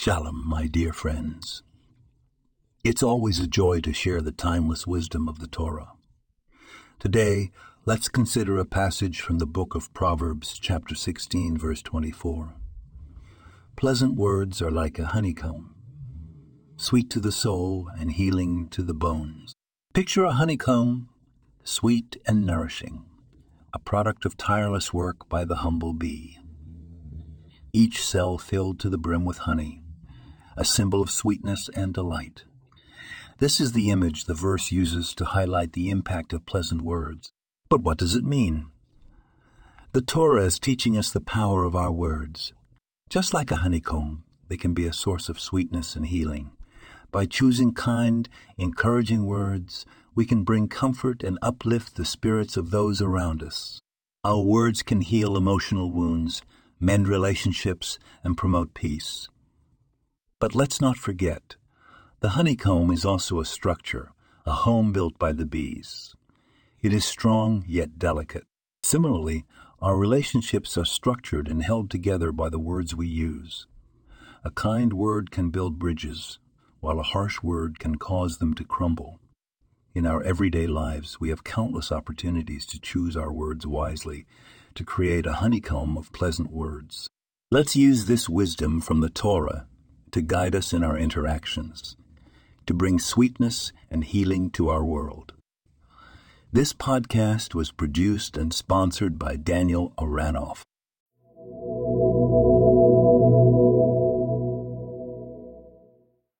Shalom, my dear friends. It's always a joy to share the timeless wisdom of the Torah. Today, let's consider a passage from the book of Proverbs, chapter 16, verse 24. Pleasant words are like a honeycomb, sweet to the soul and healing to the bones. Picture a honeycomb, sweet and nourishing, a product of tireless work by the humble bee. Each cell filled to the brim with honey, a symbol of sweetness and delight. This is the image the verse uses to highlight the impact of pleasant words. But what does it mean? The Torah is teaching us the power of our words. Just like a honeycomb, they can be a source of sweetness and healing. By choosing kind, encouraging words, we can bring comfort and uplift the spirits of those around us. Our words can heal emotional wounds, mend relationships, and promote peace. But let's not forget, the honeycomb is also a structure, a home built by the bees. It is strong yet delicate. Similarly, our relationships are structured and held together by the words we use. A kind word can build bridges, while a harsh word can cause them to crumble. In our everyday lives, we have countless opportunities to choose our words wisely, to create a honeycomb of pleasant words. Let's use this wisdom from the Torah to guide us in our interactions, to bring sweetness and healing to our world. This podcast was produced and sponsored by Daniel Aranoff.